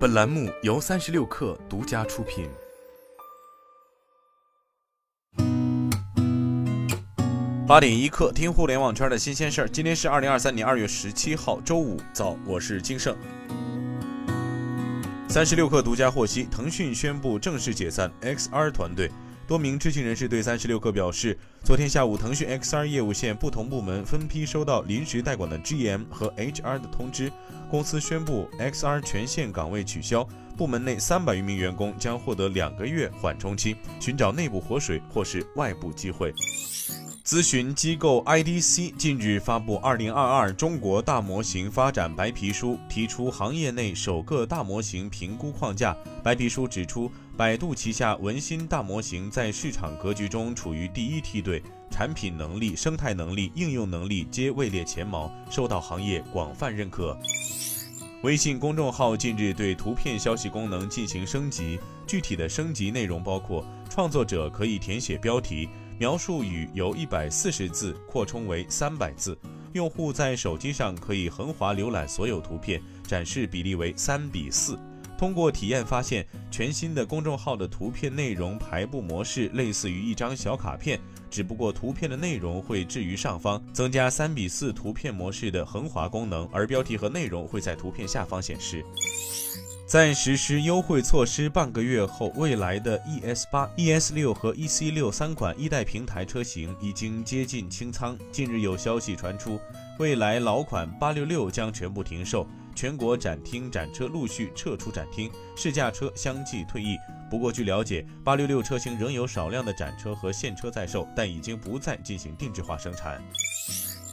本栏目由36氪独家出品。8点1刻，听互联网圈的新鲜事儿。今天是2023年2月17号，周五早，我是金盛。36氪独家获悉，腾讯宣布正式解散 XR 团队。多名知情人士对36氪表示，昨天下午，腾讯 XR 业务线不同部门分批收到临时代管的 GM 和 HR 的通知，公司宣布 XR 全线岗位取消，部门内300余名员工将获得2个月缓冲期，寻找内部活水或是外部机会。咨询机构 IDC 近日发布2022中国大模型发展白皮书，提出行业内首个大模型评估框架。白皮书指出，百度旗下文心大模型在市场格局中处于第一梯队，产品能力、生态能力、应用能力皆位列前茅，受到行业广泛认可。微信公众号近日对图片消息功能进行升级，具体的升级内容包括，创作者可以填写标题，描述语由140字扩充为300字，用户在手机上可以横滑浏览所有图片，展示比例为3:4。通过体验发现，全新的公众号的图片内容排布模式类似于一张小卡片，只不过图片的内容会置于上方，增加3:4图片模式的横滑功能，而标题和内容会在图片下方显示。在实施优惠措施半个月后，未来的 ES8、ES6 和 EC6 3款一代平台车型已经接近清仓。近日有消息传出，未来老款866将全部停售，全国展厅展车陆续撤出展厅，试驾车相继退役。不过据了解，866车型仍有少量的展车和现车在售，但已经不再进行定制化生产。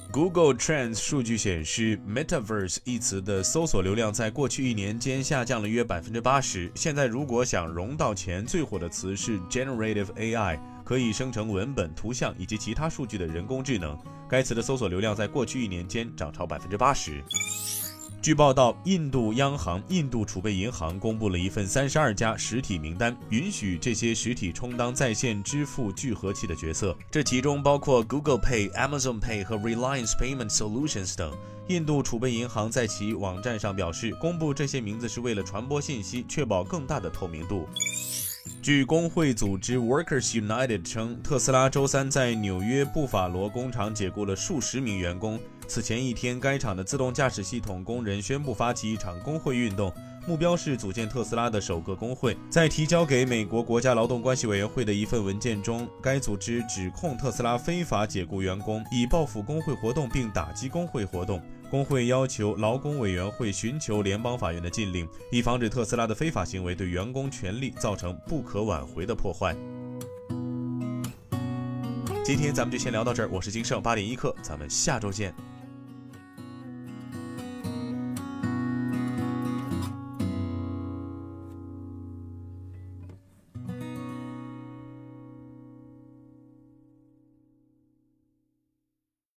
Google Trends 数据显示 ，Metaverse 一词的搜索流量在过去1年间下降了约 80%。现在如果想融到前最火的词是 Generative AI， 可以生成文本、图像以及其他数据的人工智能。该词的搜索流量在过去1年间涨超 80%。据报道，印度储备银行公布了一份32家实体名单，允许这些实体充当在线支付聚合器的角色，这其中包括 Google Pay、Amazon Pay 和 Reliance Payment Solutions 等。印度储备银行在其网站上表示，公布这些名字是为了传播信息，确保更大的透明度。据工会组织 Workers United 称，特斯拉周三在纽约布法罗工厂解雇了数十名员工。此前一天，该厂的自动驾驶系统工人宣布发起一场工会运动，目标是组建特斯拉的首个工会。在提交给美国国家劳动关系委员会的一份文件中，该组织指控特斯拉非法解雇员工，以报复工会活动并打击工会活动。工会要求劳工委员会寻求联邦法院的禁令，以防止特斯拉的非法行为对员工权利造成不可挽回的破坏。今天咱们就先聊到这儿，我是金盛8点1刻，咱们下周见。